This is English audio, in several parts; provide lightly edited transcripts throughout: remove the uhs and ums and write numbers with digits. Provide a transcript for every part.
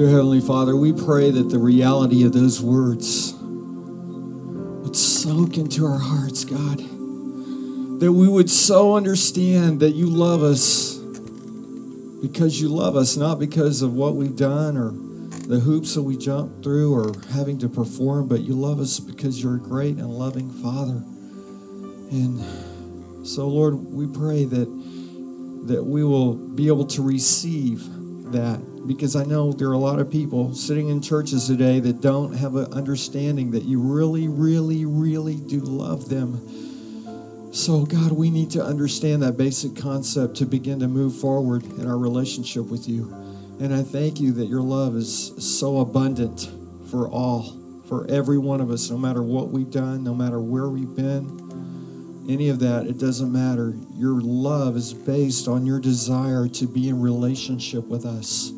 Dear Heavenly Father, we pray that the reality of those words would soak into our hearts, God. That we would so understand that you love us because you love us, not because of what we've done or the hoops that we jumped through or having to perform, but you love us because you're a great and loving Father. And so, Lord, we pray that we will be able to receive that, because I know there are a lot of people sitting in churches today that don't have an understanding that you really, really, really do love them. So, God, we need to understand that basic concept to begin to move forward in our relationship with you. And I thank you that your love is so abundant for all, for every one of us, no matter what we've done, no matter where we've been. Any of that, it doesn't matter. Your love is based on your desire to be in relationship with us.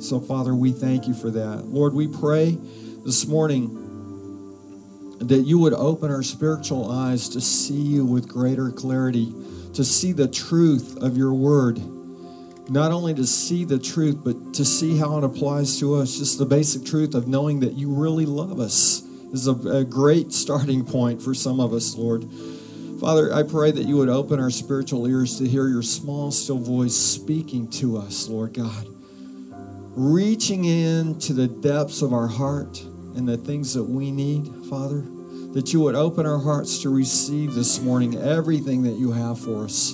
So, Father, we thank you for that. Lord, we pray this morning that you would open our spiritual eyes to see you with greater clarity, to see the truth of your word. Not only to see the truth, but to see how it applies to us. Just the basic truth of knowing that you really love us is a great starting point for some of us, Lord. Father, I pray that you would open our spiritual ears to hear your small, still voice speaking to us, Lord God. Reaching in to the depths of our heart and the things that we need, Father, that you would open our hearts to receive this morning everything that you have for us,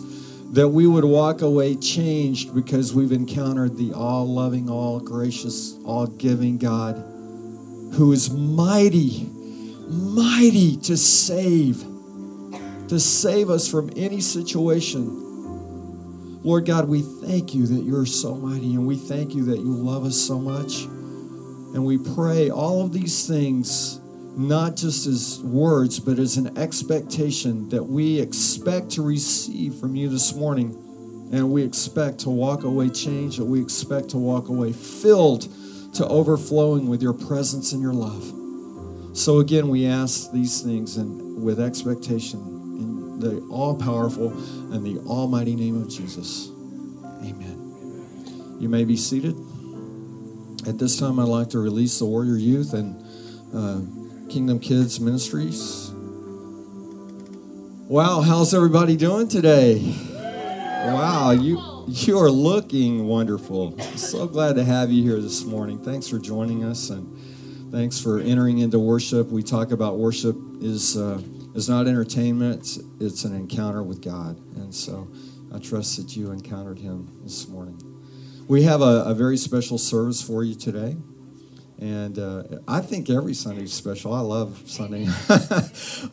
that we would walk away changed because we've encountered the all-loving, all-gracious, all-giving God who is mighty, mighty to save us from any situation. Lord God, we thank you that you're so mighty, and we thank you that you love us so much. And we pray all of these things, not just as words, but as an expectation that we expect to receive from you this morning. And we expect to walk away changed, and we expect to walk away filled to overflowing with your presence and your love. So again, we ask these things and with expectation, the all-powerful and the almighty name of Jesus. Amen. You may be seated. At this time, I'd like to release the Warrior Youth and Kingdom Kids Ministries. Wow, how's everybody doing today? Wow, you are looking wonderful. So glad to have you here this morning. Thanks for joining us, and thanks for entering into worship. We talk about worship is... It's not entertainment, it's an encounter with God. And so I trust that you encountered him this morning. We have a very special service for you today. And I think every Sunday is special. I love Sunday.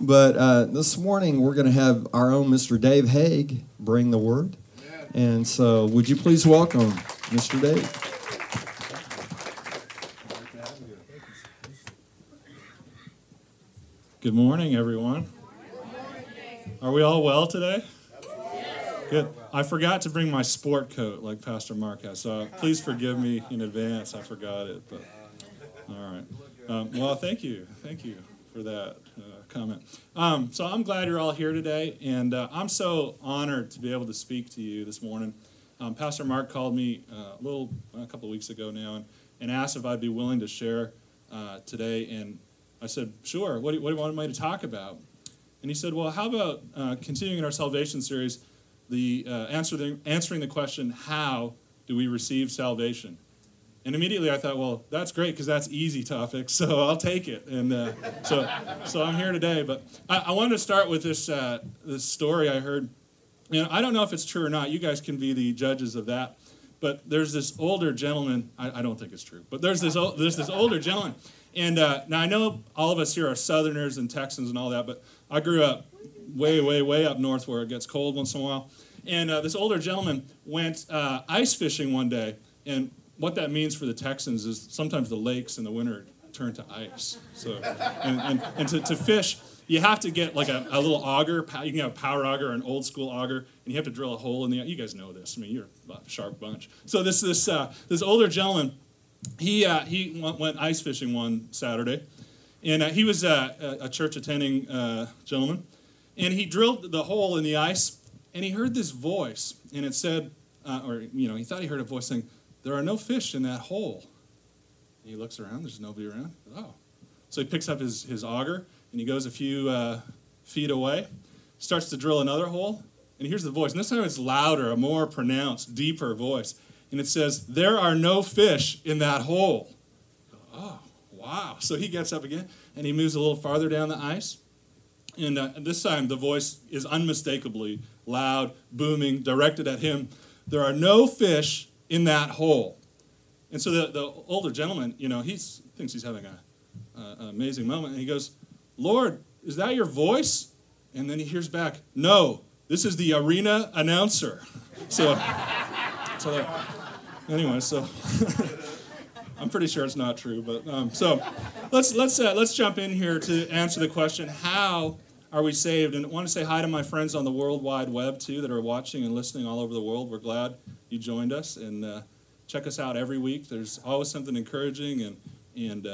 But this morning we're going to have our own Mr. Dave Haig bring the word. And so would you please welcome Mr. Dave. Good morning, everyone. Are we all well today? Good. I forgot to bring my sport coat like Pastor Mark has, so please forgive me in advance. I forgot it, but all right. Well, thank you for that comment. So I'm glad you're all here today, and I'm so honored to be able to speak to you this morning. Pastor Mark called me a couple of weeks ago now and asked if I'd be willing to share today, and I said, sure, what do you want me to talk about? And he said, well, how about continuing our salvation series, answering the question, how do we receive salvation? And immediately I thought, well, that's great because that's easy topic, so I'll take it. And so I'm here today. But I wanted to start with this story I heard. You know, I don't know if it's true or not. You guys can be the judges of that. But there's this older gentleman. I don't think it's true. But there's this older gentleman. And now I know all of us here are Southerners and Texans and all that, but I grew up way, way, way up north where it gets cold once in a while. And this older gentleman went ice fishing one day. And what that means for the Texans is sometimes the lakes in the winter turn to ice. So, and to fish, you have to get like a little auger. You can have a power auger or an old school auger, and you have to drill a hole in the. You guys know this. I mean, you're a sharp bunch. So this older gentleman. He went ice fishing one Saturday, and he was a church-attending gentleman, and he drilled the hole in the ice, and he heard this voice, and it said, he thought he heard a voice saying, there are no fish in that hole. He looks around. There's nobody around. Oh. So he picks up his auger, and he goes a few feet away, starts to drill another hole, and he hears the voice. And this time it's louder, a more pronounced, deeper voice. And it says, "There are no fish in that hole." Oh, wow. So he gets up again, and he moves a little farther down the ice. And this time the voice is unmistakably loud, booming, directed at him. "There are no fish in that hole." And so the older gentleman, you know, he thinks he's having an amazing moment. And he goes, "Lord, is that your voice?" And then he hears back, "No, this is the arena announcer." So I'm pretty sure it's not true. But so let's jump in here to answer the question, how are we saved? And I want to say hi to my friends on the World Wide Web, too, that are watching and listening all over the world. We're glad you joined us. And check us out every week. There's always something encouraging and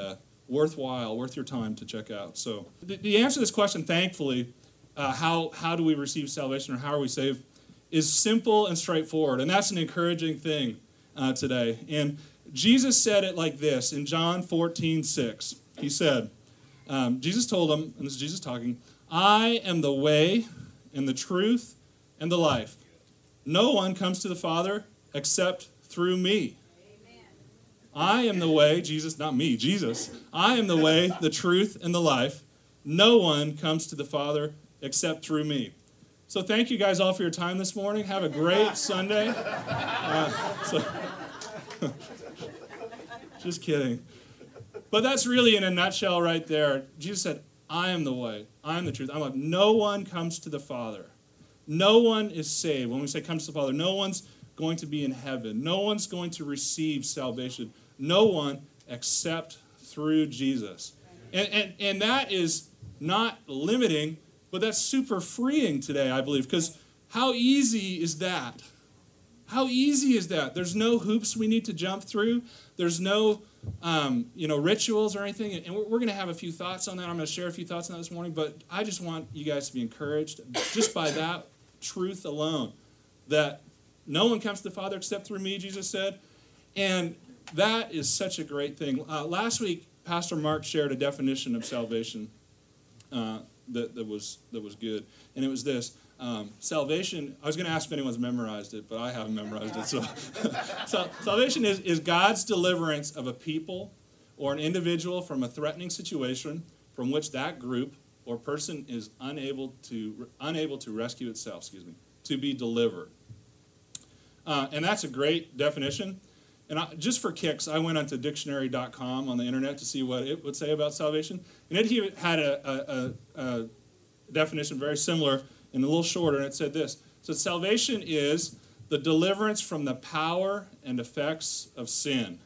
worthwhile, worth your time to check out. So the answer to this question, thankfully, how do we receive salvation, or how are we saved, is simple and straightforward. And that's an encouraging thing today. And Jesus said it like this in John 14:6. He said, Jesus told him, and this is Jesus talking, "I am the way and the truth and the life. No one comes to the Father except through me." Amen. I am the way, Jesus, not me, Jesus. "I am the way, the truth, and the life. No one comes to the Father except through me." So thank you guys all for your time this morning. Have a great Sunday. Just kidding. But that's really in a nutshell right there. Jesus said, "I am the way. I am the truth. I'm like, no one comes to the Father." No one is saved. When we say comes to the Father, no one's going to be in heaven. No one's going to receive salvation. No one except through Jesus. And that is not limiting, but that's super freeing today, I believe, because how easy is that? How easy is that? There's no hoops we need to jump through. There's no rituals or anything. And we're going to have a few thoughts on that. I'm going to share a few thoughts on that this morning, but I just want you guys to be encouraged just by that truth alone, that no one comes to the Father except through me, Jesus said. And that is such a great thing. Last week, Pastor Mark shared a definition of salvation that was good. And it was this. Salvation, I was going to ask if anyone's memorized it, but I haven't memorized it. So salvation is God's deliverance of a people or an individual from a threatening situation from which that group or person is unable to rescue itself, to be delivered. And that's a great definition. And just for kicks, I went onto dictionary.com on the internet to see what it would say about salvation. And it had a definition very similar and a little shorter, and it said this. So salvation is the deliverance from the power and effects of sin. Amen.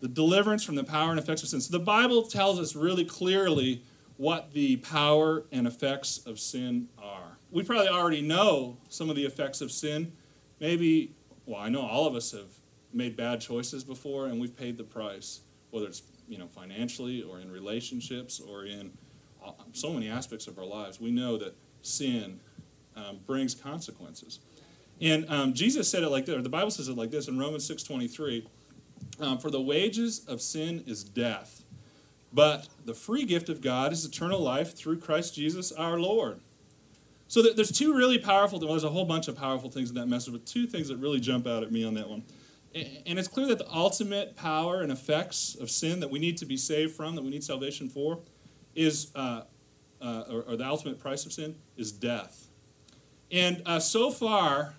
The deliverance from the power and effects of sin. So the Bible tells us really clearly what the power and effects of sin are. We probably already know some of the effects of sin. Maybe, well, I know all of us have made bad choices before, and we've paid the price, whether it's, financially or in relationships or in so many aspects of our lives. We know that sin brings consequences. And Jesus said it like this, or the Bible says it like this in Romans 6:23, "For the wages of sin is death, but the free gift of God is eternal life through Christ Jesus our Lord." So there's two really powerful things. Well, there's a whole bunch of powerful things in that message, but two things that really jump out at me on that one. And it's clear that the ultimate power and effects of sin that we need to be saved from, that we need salvation for, is or the ultimate price of sin is death. And so far,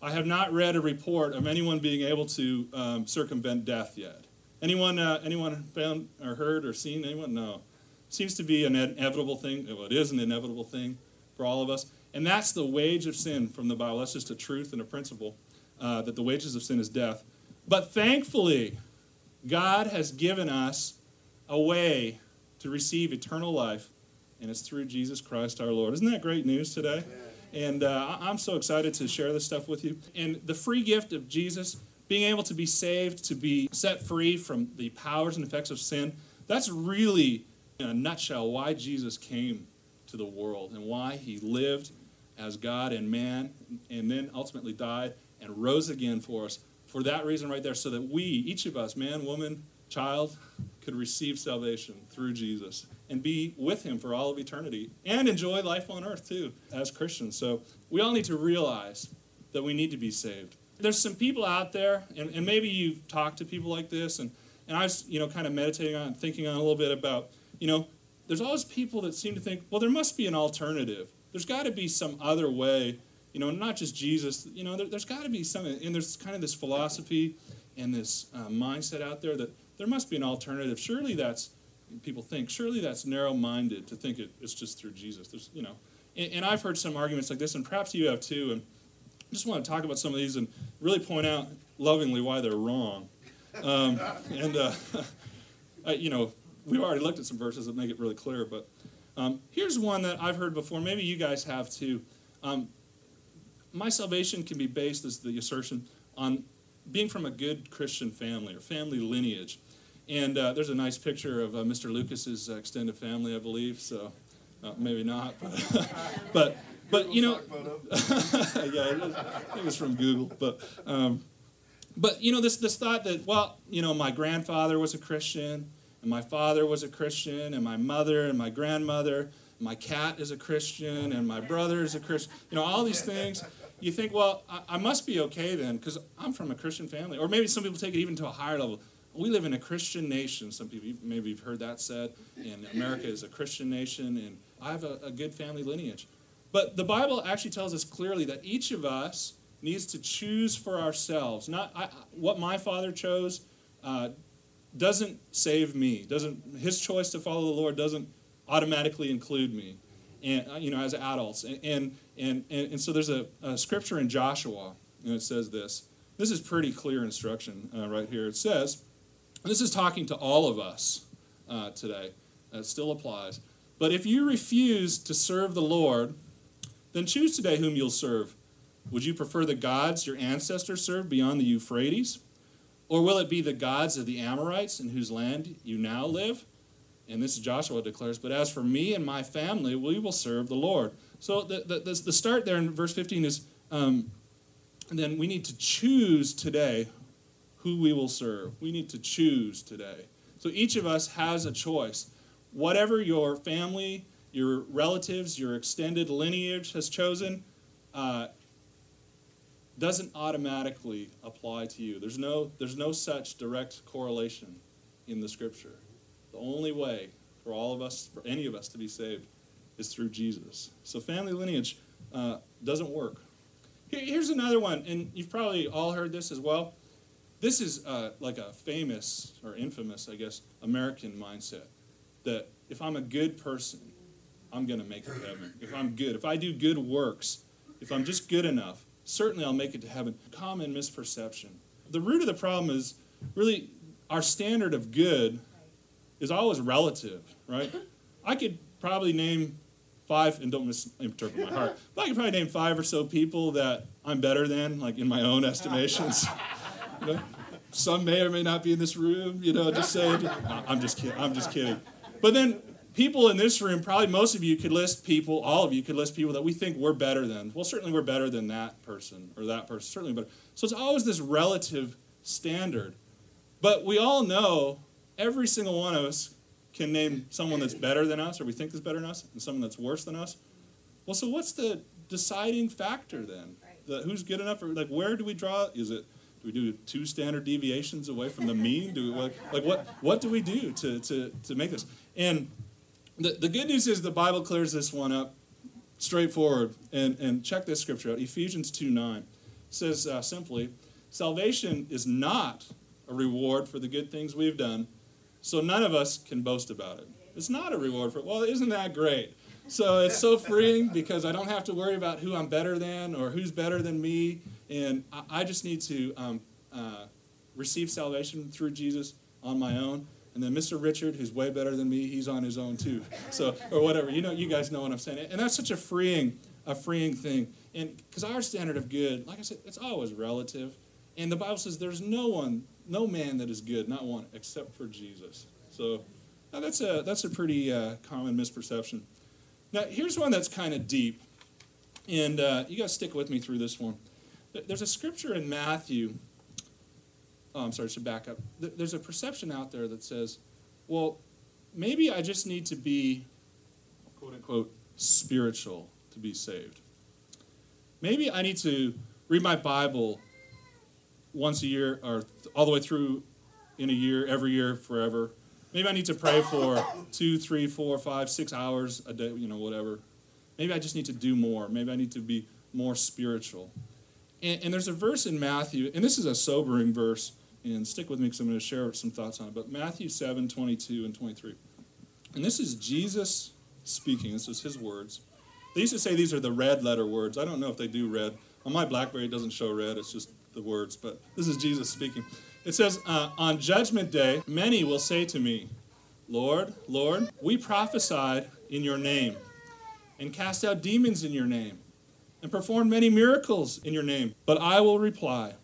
I have not read a report of anyone being able to circumvent death yet. Anyone found or heard or seen anyone? No. It seems to be an inevitable thing. Well, it is an inevitable thing for all of us. And that's the wage of sin from the Bible. That's just a truth and a principle, that the wages of sin is death. But thankfully, God has given us a way to receive eternal life, and it's through Jesus Christ our Lord. Isn't that great news today? Yeah. And I'm so excited to share this stuff with you. And the free gift of Jesus, being able to be saved, to be set free from the powers and effects of sin, that's really, in a nutshell, why Jesus came to the world and why he lived as God and man and then ultimately died and rose again for us. For that reason right there, so that we, each of us, man, woman, child could receive salvation through Jesus and be with him for all of eternity and enjoy life on earth too as Christians. So we all need to realize that we need to be saved. There's some people out there, and maybe you've talked to people like this, and I was, kind of meditating on and thinking on a little bit about, there's always people that seem to think, well, there must be an alternative. There's got to be some other way, not just Jesus. There's got to be something, and there's kind of this philosophy and this mindset out there that there must be an alternative. Surely that's narrow-minded to think it's just through Jesus. And I've heard some arguments like this, and perhaps you have too, and I just want to talk about some of these and really point out lovingly why they're wrong. We've already looked at some verses that make it really clear, but here's one that I've heard before. Maybe you guys have too. My salvation can be based, as the assertion, on being from a good Christian family or family lineage. And there's a nice picture of Mr. Lucas's extended family, I believe. So maybe not, but I think it's from Google. But this thought that my grandfather was a Christian, and my father was a Christian, and my mother and my grandmother, my cat is a Christian, and my brother is a Christian. All these things. You think, well, I must be okay then because I'm from a Christian family. Or maybe some people take it even to a higher level. We live in a Christian nation. Some people, maybe you've heard that said, and America is a Christian nation, and I have a good family lineage. But the Bible actually tells us clearly that each of us needs to choose for ourselves. What my father chose doesn't save me. His choice to follow the Lord doesn't automatically include me. And as adults, and so there's a scripture in Joshua, and it says this. This is pretty clear instruction right here. It says, and this is talking to all of us today. It still applies. But if you refuse to serve the Lord, then choose today whom you'll serve. Would you prefer the gods your ancestors served beyond the Euphrates, or will it be the gods of the Amorites in whose land you now live? And this is Joshua declares, but as for me and my family, we will serve the Lord. So the start there in verse 15 is, and then we need to choose today who we will serve. We need to choose today. So each of us has a choice. Whatever your family, your relatives, your extended lineage has chosen doesn't automatically apply to you. There's no such direct correlation in the Scripture. The only way for all of us, for any of us to be saved, is through Jesus. So family lineage doesn't work. Here's another one, and you've probably all heard this as well. This is like a famous, or infamous, I guess, American mindset, that if I'm a good person, I'm going to make it to heaven. If I'm good, if I do good works, if I'm just good enough, certainly I'll make it to heaven. Common misperception. The root of the problem is really our standard of good is always relative, right? I could probably name five, and don't misinterpret my heart, but I could probably name five or so people that I'm better than, like in my own estimations. Some may or may not be in this room, just saying, I'm just kidding. But then people in this room, probably most of you could list people, all of you could list people that we think we're better than. Well, certainly we're better than that person, or that person, certainly better. So it's always this relative standard. But we all know every single one of us can name someone that's better than us, or we think is better than us, and someone that's worse than us. Well, so what's the deciding factor then? Right. Who's good enough? Or where do we draw? Do we do two standard deviations away from the mean? Do we, what do we do to make this? And the good news is the Bible clears this one up, straightforward. And check this scripture out. Ephesians 2:9 says simply, salvation is not a reward for the good things we've done. So none of us can boast about it. It's not a reward for it. Well, isn't that great? So it's so freeing because I don't have to worry about who I'm better than or who's better than me. And I just need to receive salvation through Jesus on my own. And then Mr. Richard, who's way better than me, he's on his own too. So, or whatever. You guys know what I'm saying. And that's such a freeing thing. And because our standard of good, like I said, it's always relative. And the Bible says there's no man that is good, not one, except for Jesus. So that's a pretty common misperception. Now, here's one that's kind of deep, and you got to stick with me through this one. There's a scripture in Matthew sorry, I should back up. There's a perception out there that says, well, maybe I just need to be, quote unquote, spiritual to be saved. Maybe I need to read my Bible once a year or all the way through in a year, every year, forever. Maybe I need to pray for 2, 3, 4, 5, 6 hours a day, you know, whatever. Maybe I just need to do more. Maybe I need to be more spiritual. And there's a verse in Matthew, and this is a sobering verse, and stick with me because I'm going to share some thoughts on it, but Matthew 7, 22 and 23. And this is Jesus speaking. This is his words. They used to say these are the red letter words. I don't know if they do red. On my BlackBerry, it doesn't show red. It's just the words, but this is Jesus speaking. It says, on Judgment Day, many will say to me, Lord, Lord, we prophesied in your name and cast out demons in your name and performed many miracles in your name. But I will reply,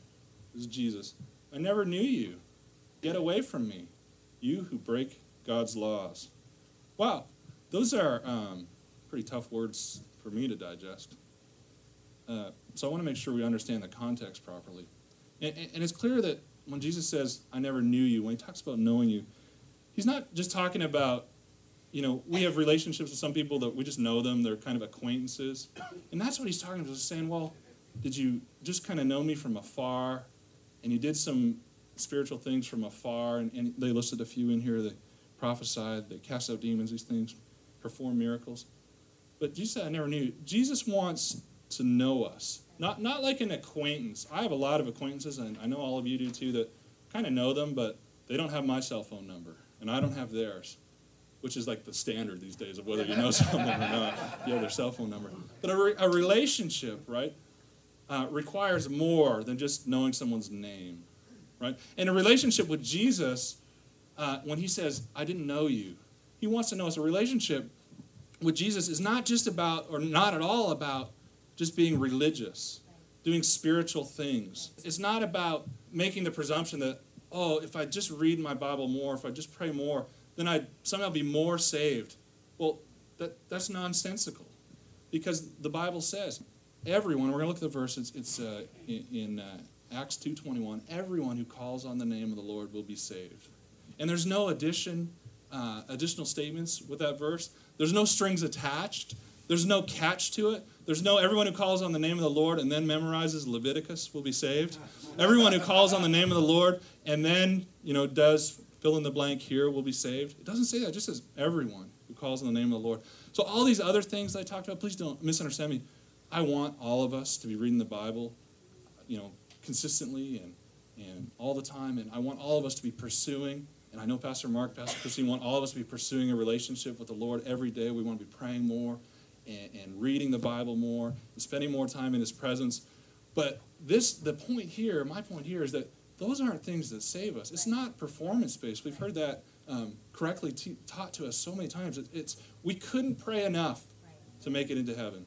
this is Jesus, I never knew you. Get away from me, you who break God's laws. Wow, those are pretty tough words for me to digest. So I want to make sure we understand the context properly. And it's clear that when Jesus says, I never knew you, when he talks about knowing you, he's not just talking about, you know, we have relationships with some people that we just know them, they're kind of acquaintances. And that's what he's talking about, just saying, well, did you just kind of know me from afar? And you did some spiritual things from afar, and they listed a few in here. They prophesied, they cast out demons, these things, perform miracles. But Jesus said, I never knew you. Jesus wants to know us, not like an acquaintance. I have a lot of acquaintances, and I know all of you do too, that kind of know them, but they don't have my cell phone number, and I don't have theirs, which is like the standard these days of whether you know someone or not, you have their cell phone number. But a relationship, right, requires more than just knowing someone's name, right? And a relationship with Jesus, when he says, I didn't know you, he wants to know us. A relationship with Jesus is not just about, or not at all about, just being religious, doing spiritual things. It's not about making the presumption that, oh, if I just read my Bible more, if I just pray more, then I'd somehow be more saved. Well, that's nonsensical, because the Bible says, everyone, we're going to look at the verse, it's in Acts 2:21, everyone who calls on the name of the Lord will be saved. And there's no additional statements with that verse. There's no strings attached. There's no catch to it. There's no everyone who calls on the name of the Lord and then memorizes Leviticus will be saved. Everyone who calls on the name of the Lord and then, you know, does fill in the blank here will be saved. It doesn't say that. It just says everyone who calls on the name of the Lord. So all these other things that I talked about, please don't misunderstand me. I want all of us to be reading the Bible, you know, consistently and all the time. And I want all of us to be pursuing, and I know Pastor Mark, Pastor Christine want all of us to be pursuing a relationship with the Lord every day. We want to be praying more and reading the Bible more and spending more time in his presence. But my point here is that those aren't things that save us. It's not performance-based. We've heard that correctly taught to us so many times. It's we couldn't pray enough to make it into heaven.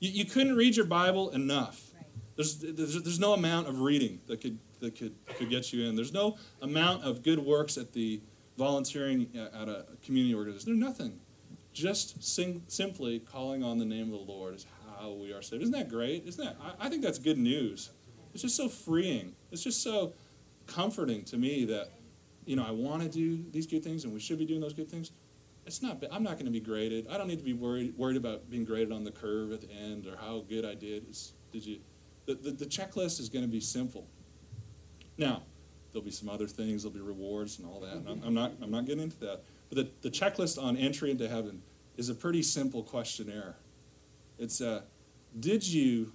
You couldn't read your Bible enough. There's no amount of reading that could get you in. There's no amount of good works at the volunteering at a community organization. There's nothing. Just simply calling on the name of the Lord is how we are saved. Isn't that great? I think that's good news. It's just so freeing. It's just so comforting to me that, you know, I want to do these good things and we should be doing those good things. I'm not going to be graded. I don't need to be worried about being graded on the curve at the end or how good I did. The checklist is going to be simple. Now, there'll be some other things. There'll be rewards and all that. And I'm not getting into that. But the checklist on entry into heaven is a pretty simple questionnaire. It's did you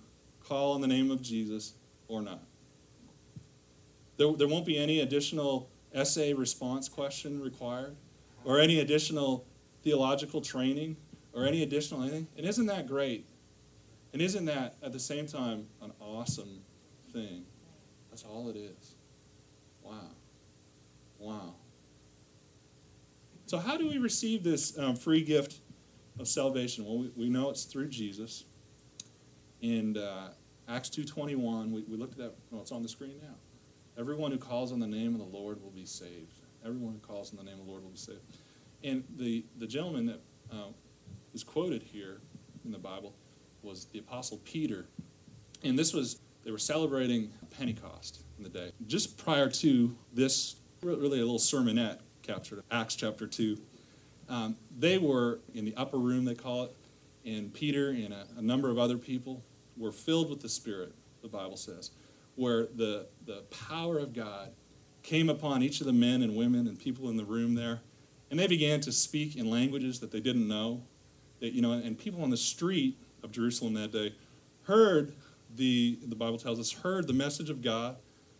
call on the name of Jesus or not? There won't be any additional essay response question required, or any additional theological training, or any additional anything. And isn't that great? And isn't that, at the same time, an awesome thing? That's all it is. Wow. So how do we receive this free gift of salvation? Well, we know it's through Jesus. In Acts 2:21, we looked at that. Well, it's on the screen now. Everyone who calls on the name of the Lord will be saved. Everyone who calls on the name of the Lord will be saved. And the gentleman that is quoted here in the Bible was the Apostle Peter. And they were celebrating Pentecost. in the day. Just prior to this, really a little sermonette captured, Acts chapter 2, they were in the upper room, they call it, and Peter and a number of other people were filled with the Spirit, the Bible says, where the power of God came upon each of the men and women and people in the room there, and they began to speak in languages that they didn't know. That, you know, and people on the street of Jerusalem that day heard, the Bible tells us, heard the message of God,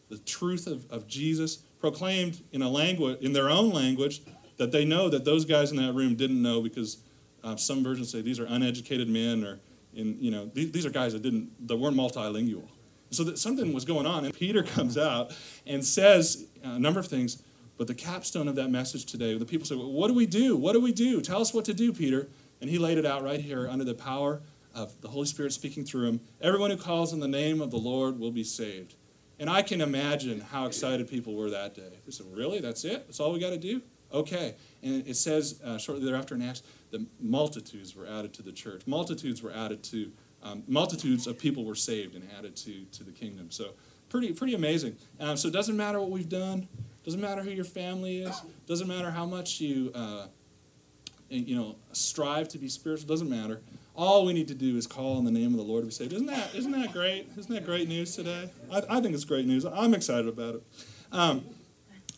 the truth of Jesus, proclaimed in a language, in their own language, that they know that those guys in that room didn't know, because some versions say these are uneducated men, or in, you know, these are guys that weren't multilingual. So that something was going on, and Peter comes out and says a number of things, but the capstone of that message today, the people say, well, what do we do? What do we do? Tell us what to do, Peter. And he laid it out right here under the power of the Holy Spirit speaking through him. Everyone who calls on the name of the Lord will be saved. And I can imagine how excited people were that day. They said, really? That's it? That's all we got to do? Okay. And it says shortly thereafter in Acts, the multitudes were added to the church. Multitudes were added to, multitudes of people were saved and added to the kingdom. So pretty amazing. So it doesn't matter what we've done. Doesn't matter who your family is. Doesn't matter how much you... strive to be spiritual, doesn't matter. All we need to do is call on the name of the Lord and be saved. Isn't that great? Isn't that great news today? I think it's great news. I'm excited about it.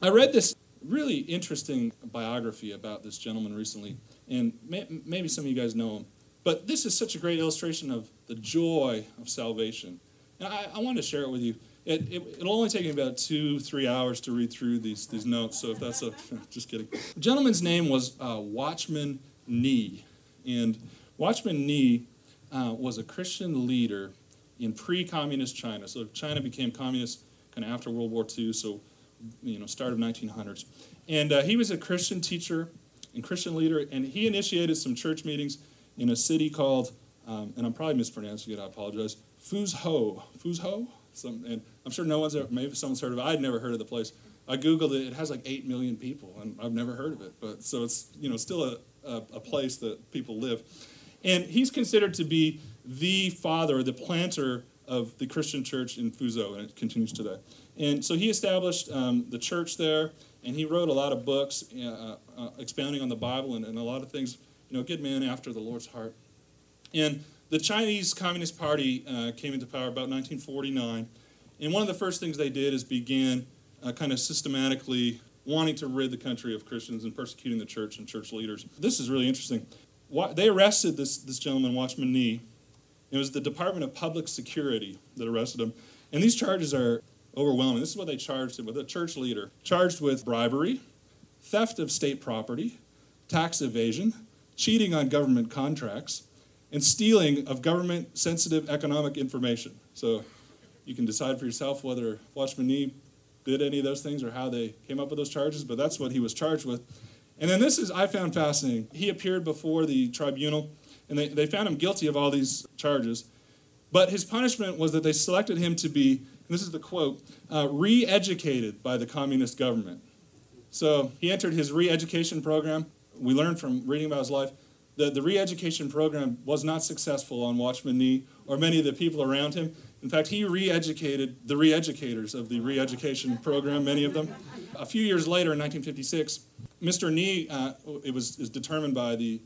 I read this really interesting biography about this gentleman recently, and maybe some of you guys know him. But this is such a great illustration of the joy of salvation. And I wanted to share it with you. It'll only take me about 2-3 hours to read through these notes, so if that's just kidding. The gentleman's name was Watchman Nee, and Watchman Nee was a Christian leader in pre-communist China. So China became communist kind of after World War II, so start of 1900s. And he was a Christian teacher and Christian leader, and he initiated some church meetings in a city called, and I'm probably mispronouncing it, I apologize, Fuzhou. Fuzhou? And I'm sure no one's ever, maybe someone's heard of it. I'd never heard of the place. I Googled it. It has like 8 million people, and I've never heard of it. But so it's, still a place that people live. And he's considered to be the father, the planter of the Christian church in Fuzhou, and it continues today. And so he established the church there, and he wrote a lot of books expounding on the Bible and a lot of things. Good man after the Lord's heart. And the Chinese Communist Party came into power about 1949, and one of the first things they did is began kind of systematically wanting to rid the country of Christians and persecuting the church and church leaders. This is really interesting. They arrested this gentleman, Watchman Nee. It was the Department of Public Security that arrested him, and these charges are overwhelming. This is what they charged him with, a church leader, charged with bribery, theft of state property, tax evasion, cheating on government contracts, and stealing of government-sensitive economic information. So you can decide for yourself whether Watchman Nee did any of those things or how they came up with those charges, but that's what he was charged with. And then this is, I found fascinating. He appeared before the tribunal, and they found him guilty of all these charges, but his punishment was that they selected him to be, and this is the quote, re-educated by the communist government. So he entered his re-education program. We learned from reading about his life, the re-education program was not successful on Watchman Nee or many of the people around him. In fact, he re-educated the re-educators of the re-education program, many of them. A few years later, in 1956, Mr. Nee, is determined by the,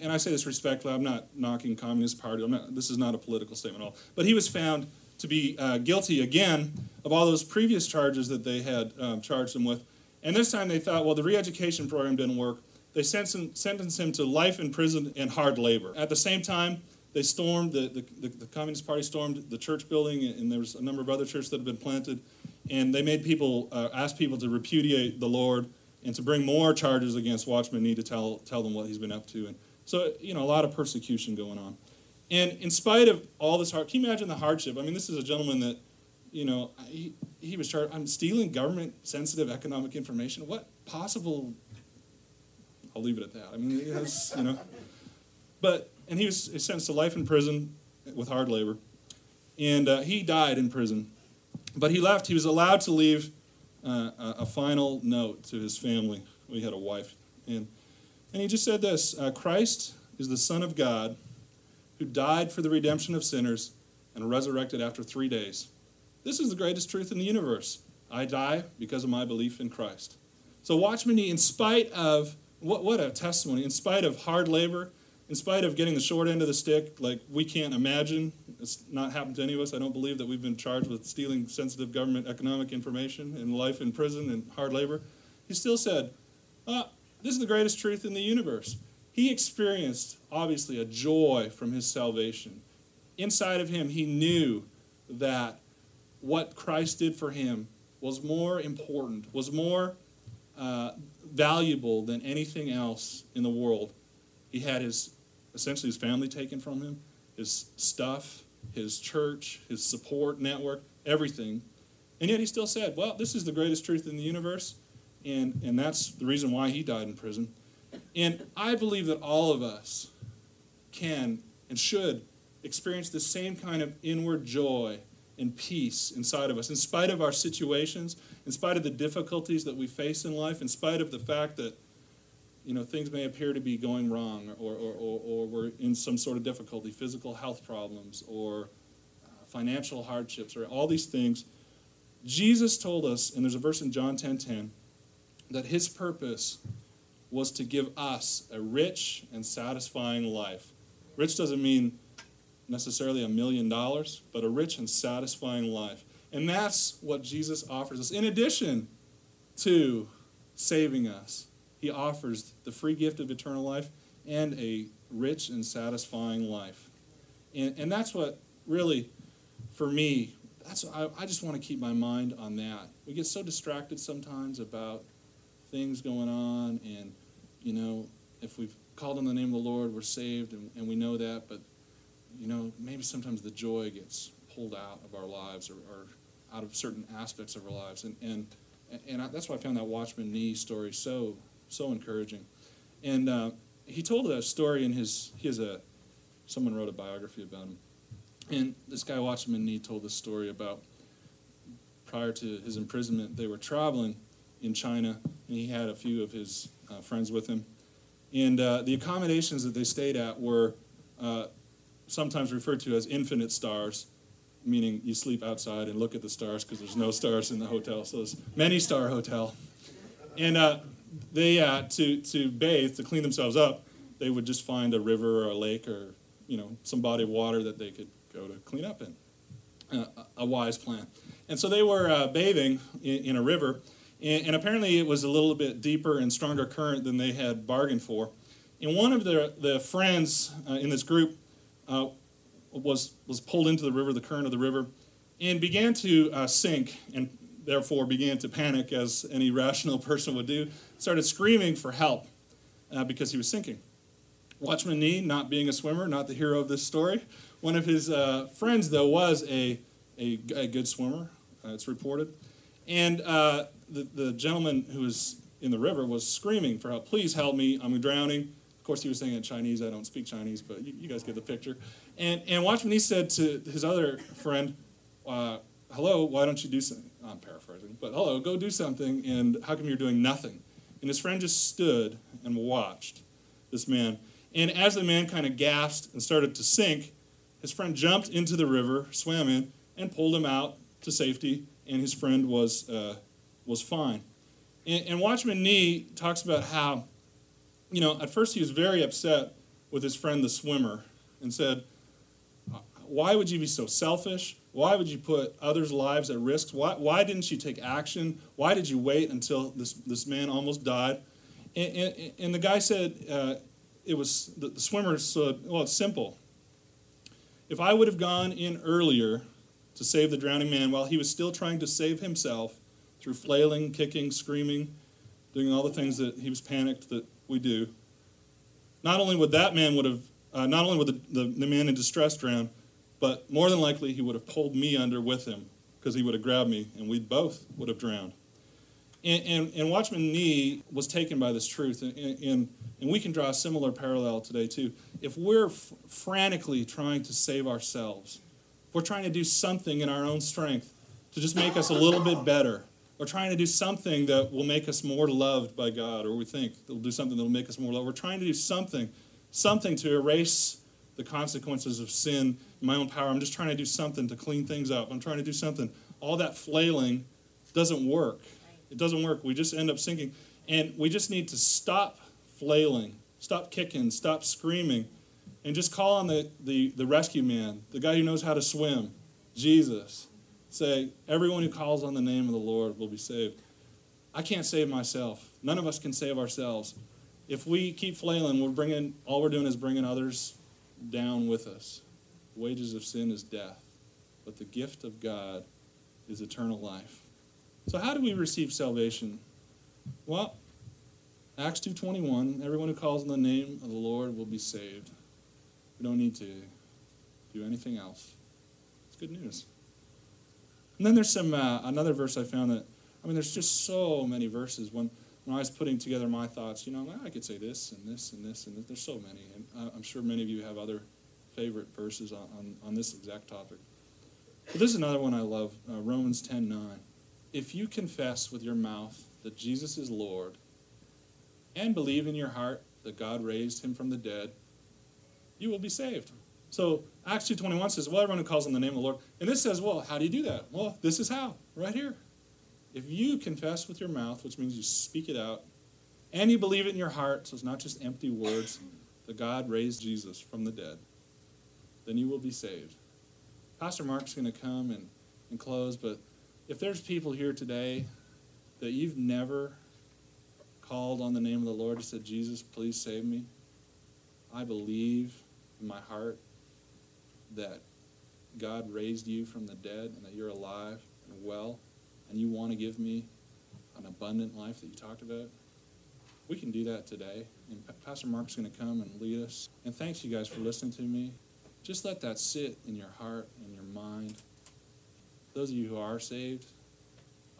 and I say this respectfully, I'm not knocking Communist Party, this is not a political statement at all, but he was found to be guilty again of all those previous charges that they had charged him with. And this time they thought, well, the re-education program didn't work. They sentenced him to life in prison and hard labor. At the same time, they stormed, the Communist Party stormed the church building, and there was a number of other churches that had been planted, and they made people, asked people to repudiate the Lord and to bring more charges against Watchman Nee to tell them what he's been up to. And so, a lot of persecution going on. And in spite of all this can you imagine the hardship? I mean, this is a gentleman that, he was charged, I'm stealing government-sensitive economic information. What possible... I'll leave it at that. I mean, he has, and he was sentenced to life in prison with hard labor, and he died in prison. But he left. He was allowed to leave a final note to his family. He had a wife, and he just said this: Christ is the Son of God, who died for the redemption of sinners and resurrected after 3 days. This is the greatest truth in the universe. I die because of my belief in Christ. So Watchman Nee, in spite of, what a testimony, in spite of hard labor, in spite of getting the short end of the stick, like we can't imagine, it's not happened to any of us. I don't believe that we've been charged with stealing sensitive government economic information and life in prison and hard labor. He still said, this is the greatest truth in the universe. He experienced, obviously, a joy from his salvation. Inside of him, he knew that what Christ did for him was more important, was more valuable than anything else in the world. He had essentially his family taken from him, his stuff, his church, his support network, everything. And yet he still said, well, this is the greatest truth in the universe, and that's the reason why he died in prison. And I believe that all of us can and should experience the same kind of inward joy and peace inside of us, in spite of our situations, in spite of the difficulties that we face in life, in spite of the fact that, you know, things may appear to be going wrong, or we're in some sort of difficulty, physical health problems, or financial hardships, or all these things. Jesus told us, and there's a verse in John 10:10, that his purpose was to give us a rich and satisfying life. Rich doesn't mean necessarily $1 million, but a rich and satisfying life. And that's what Jesus offers us. In addition to saving us, he offers the free gift of eternal life and a rich and satisfying life. And that's what really, for me, I just want to keep my mind on that. We get so distracted sometimes about things going on, and, you know, if we've called on the name of the Lord, we're saved, and we know that, but, you know, maybe sometimes the joy gets pulled out of our lives, or out of certain aspects of our lives. And that's why I found that Watchman Nee story so encouraging. And he told a story in someone wrote a biography about him. And this guy, Watchman Nee, told this story about prior to his imprisonment, they were traveling in China, and he had a few of his friends with him. And the accommodations that they stayed at were sometimes referred to as infinite stars, meaning you sleep outside and look at the stars because there's no stars in the hotel. So it's many-star hotel. And they, to bathe, to clean themselves up, they would just find a river or a lake or, you know, some body of water that they could go to clean up in. A wise plan. And so they were bathing in a river, and apparently it was a little bit deeper and stronger current than they had bargained for. And one of the friends in this group was pulled into the river, the current of the river, and began to sink, and therefore began to panic, as any rational person would do, started screaming for help because he was sinking. Watchman Nee, not being a swimmer, not the hero of this story, one of his friends, though, was a good swimmer, it's reported, and the gentleman who was in the river was screaming for help, "Please help me, I'm drowning." Of course, he was saying in Chinese. I don't speak Chinese, but you guys get the picture. And Watchman Nee said to his other friend, "Hello, why don't you do something?" I'm paraphrasing, but hello, go do something. And how come you're doing nothing? And his friend just stood and watched this man. And as the man kind of gasped and started to sink, his friend jumped into the river, swam in, and pulled him out to safety. And his friend was fine. And Watchman Nee talks about how, you know, at first he was very upset with his friend, the swimmer, and said, "Why would you be so selfish? Why would you put others' lives at risk? Why didn't you take action? Why did you wait until this man almost died?" And the guy said, "It was the swimmer said, well, it's simple. If I would have gone in earlier to save the drowning man while he was still trying to save himself through flailing, kicking, screaming, doing all the things that he was panicked that we do, not only would the man in distress drown, but more than likely he would have pulled me under with him because he would have grabbed me and we both would have drowned." And Watchman Nee was taken by this truth, and we can draw a similar parallel today too. If we're frantically trying to save ourselves, if we're trying to do something in our own strength to just make us a little bit better, we're trying to do something that will make us more loved by God, or we think that will do something that will make us more loved. We're trying to do something to erase the consequences of sin, my own power. I'm just trying to do something to clean things up. I'm trying to do something. All that flailing doesn't work. It doesn't work. We just end up sinking. And we just need to stop flailing, stop kicking, stop screaming, and just call on the rescue man, the guy who knows how to swim, Jesus. Say, everyone who calls on the name of the Lord will be saved. I can't save myself. None of us can save ourselves. If we keep flailing, all we're doing is bringing others down with us. The wages of sin is death, but the gift of God is eternal life. So how do we receive salvation? Well, Acts 2:21, everyone who calls on the name of the Lord will be saved. We don't need to do anything else. It's good news. And then there's another verse I found that, there's just so many verses. When I was putting together my thoughts, I'm like, I could say this and this and this and this. There's so many. And I'm sure many of you have other favorite verses on this exact topic. But this is another one I love, Romans 10:9. If you confess with your mouth that Jesus is Lord and believe in your heart that God raised him from the dead, you will be saved. So Acts 2:21 says, well, everyone who calls on the name of the Lord. And this says, well, how do you do that? Well, this is how, right here. If you confess with your mouth, which means you speak it out, and you believe it in your heart, so it's not just empty words, that God raised Jesus from the dead, then you will be saved. Pastor Mark's going to come and close, but if there's people here today that you've never called on the name of the Lord and said, Jesus, please save me, I believe in my heart that God raised you from the dead and that you're alive and well, and you want to give me an abundant life that you talked about, we can do that today. And Pastor Mark's going to come and lead us. And thanks, you guys, for listening to me. Just let that sit in your heart and your mind. Those of you who are saved,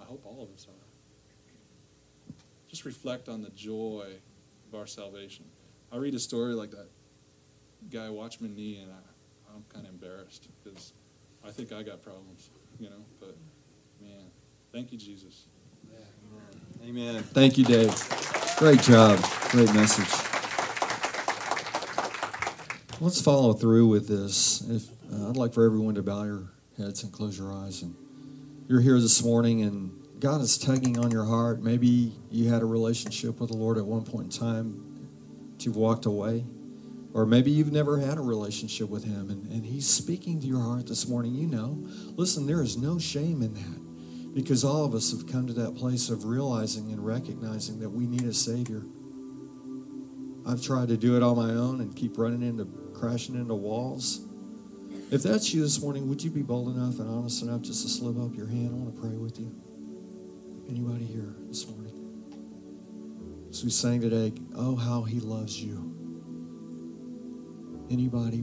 I hope all of us are. Just reflect on the joy of our salvation. I read a story like that guy Watchman Nee, and I'm kind of embarrassed because I think I got problems, but man, thank you, Jesus. Amen. Thank you, Dave. Great job. Great message. Let's follow through with this. I'd like for everyone to bow your heads and close your eyes. And you're here this morning, and God is tugging on your heart. Maybe you had a relationship with the Lord at one point in time that you've walked away. Or maybe you've never had a relationship with him, and he's speaking to your heart this morning. Listen, there is no shame in that, because all of us have come to that place of realizing and recognizing that we need a Savior. I've tried to do it on my own and keep crashing into walls. If that's you this morning, would you be bold enough and honest enough just to slip up your hand? I want to pray with you. Anybody here this morning? As we sang today, oh, how he loves you. Anybody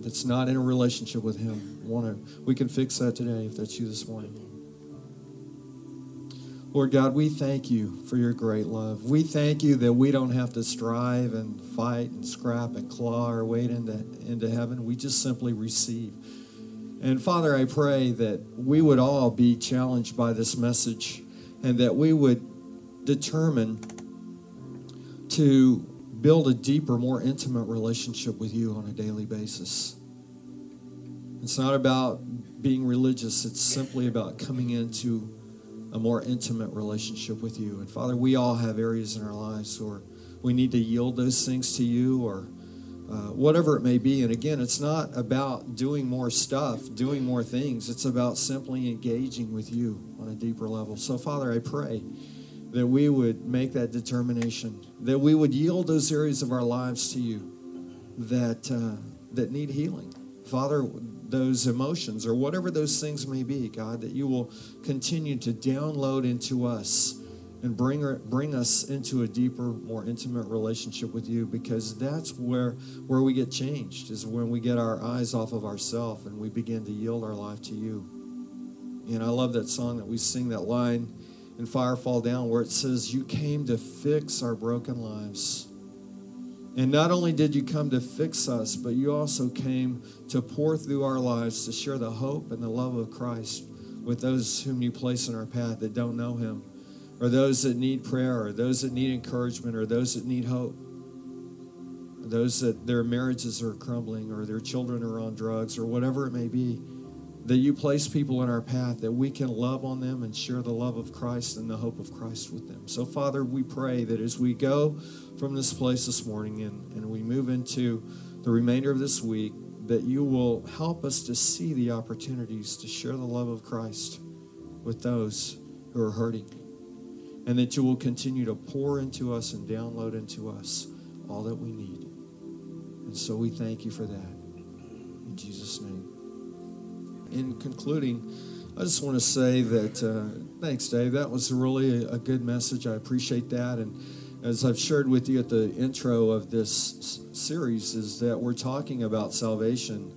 that's not in a relationship with him, we can fix that today if that's you this morning. Lord God, we thank you for your great love. We thank you that we don't have to strive and fight and scrap and claw our way into heaven. We just simply receive. And Father, I pray that we would all be challenged by this message and that we would determine to build a deeper, more intimate relationship with you on a daily basis. It's not about being religious. It's simply about coming into a more intimate relationship with you. And Father, we all have areas in our lives where we need to yield those things to you or whatever it may be. And again, it's not about doing more stuff, doing more things. It's about simply engaging with you on a deeper level. So Father, I pray that we would make that determination, that we would yield those areas of our lives to you that need healing. Father, those emotions or whatever those things may be, God, that you will continue to download into us and bring us into a deeper, more intimate relationship with you, because that's where we get changed, is when we get our eyes off of ourselves and we begin to yield our life to you. And I love that song that we sing, that line, and Fire Fall Down, where it says, you came to fix our broken lives. And not only did you come to fix us, but you also came to pour through our lives to share the hope and the love of Christ with those whom you place in our path that don't know him, or those that need prayer, or those that need encouragement, or those that need hope. those that their marriages are crumbling or their children are on drugs or whatever it may be, that you place people in our path that we can love on them and share the love of Christ and the hope of Christ with them. So, Father, we pray that as we go from this place this morning and we move into the remainder of this week, that you will help us to see the opportunities to share the love of Christ with those who are hurting, and that you will continue to pour into us and download into us all that we need. And so we thank you for that. In Jesus' name. In concluding, I just want to say that, thanks, Dave. That was really a good message. I appreciate that. And as I've shared with you at the intro of this series, is that we're talking about salvation.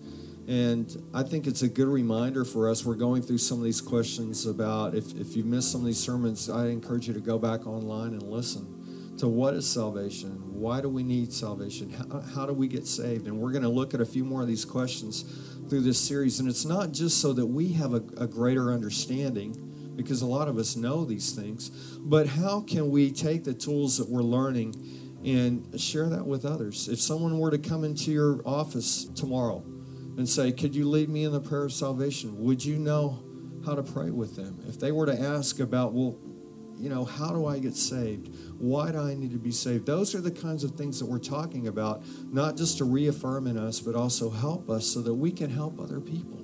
And I think it's a good reminder for us. We're going through some of these questions about, if you missed some of these sermons, I encourage you to go back online and listen to what is salvation? Why do we need salvation? How do we get saved? And we're going to look at a few more of these questions through this series. And it's not just so that we have a greater understanding, because a lot of us know these things, but how can we take the tools that we're learning and share that with others? If someone were to come into your office tomorrow and say, could you lead me in the prayer of salvation? Would you know how to pray with them? If they were to ask about, well, you know, how do I get saved? Why do I need to be saved? Those are the kinds of things that we're talking about, not just to reaffirm in us, but also help us so that we can help other people.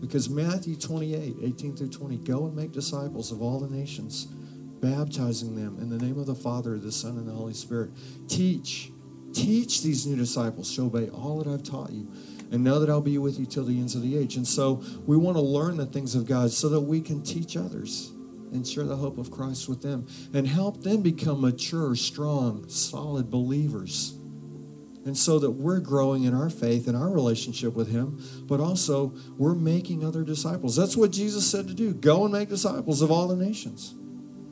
Because Matthew 28, 18 through 20, go and make disciples of all the nations, baptizing them in the name of the Father, the Son, and the Holy Spirit. Teach these new disciples to obey all that I've taught you, and know that I'll be with you till the ends of the age. And so we want to learn the things of God so that we can teach others and share the hope of Christ with them and help them become mature, strong, solid believers. And so that we're growing in our faith and our relationship with him, but also we're making other disciples. That's what Jesus said to do. Go and make disciples of all the nations.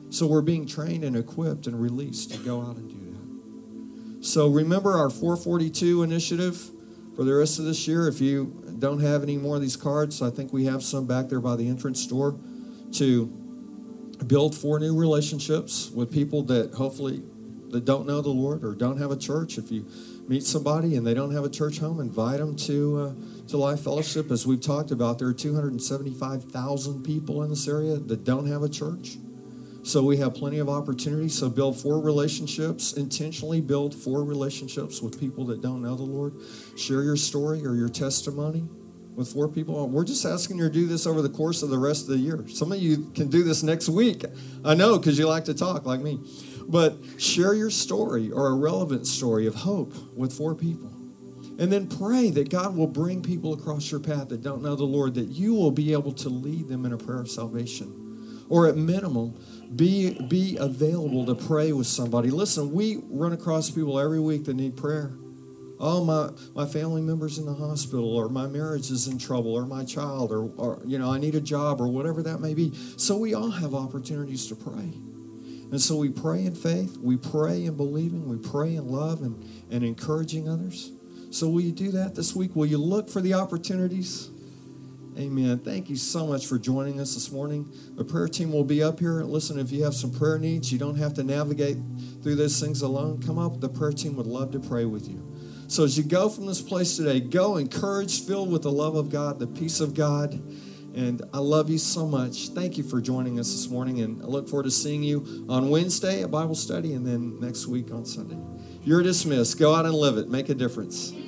So we're being trained and equipped and released to go out and do that. So remember our 442 initiative for the rest of this year. If you don't have any more of these cards, I think we have some back there by the entrance door, to build 4 new relationships with people that hopefully that don't know the Lord or don't have a church. If you meet somebody and they don't have a church home, invite them to Life Fellowship. As we've talked about, there are 275,000 people in this area that don't have a church. So we have plenty of opportunity. So build 4 relationships, intentionally build 4 relationships with people that don't know the Lord. Share your story or your testimony with 4 people. We're just asking you to do this over the course of the rest of the year. Some of you can do this next week. I know, because you like to talk like me. But share your story or a relevant story of hope with 4 people. And then pray that God will bring people across your path that don't know the Lord, that you will be able to lead them in a prayer of salvation. Or at minimum, be available to pray with somebody. Listen, we run across people every week that need prayer. Oh, my family member's in the hospital, or my marriage is in trouble, or my child, or you know, I need a job, or whatever that may be. So we all have opportunities to pray. And so we pray in faith, we pray in believing, we pray in love and encouraging others. So will you do that this week? Will you look for the opportunities? Amen. Thank you so much for joining us this morning. The prayer team will be up here. Listen, if you have some prayer needs, you don't have to navigate through those things alone. Come up. The prayer team would love to pray with you. So as you go from this place today, go encouraged, filled with the love of God, the peace of God. And I love you so much. Thank you for joining us this morning. And I look forward to seeing you on Wednesday at Bible study and then next week on Sunday. You're dismissed. Go out and live it. Make a difference.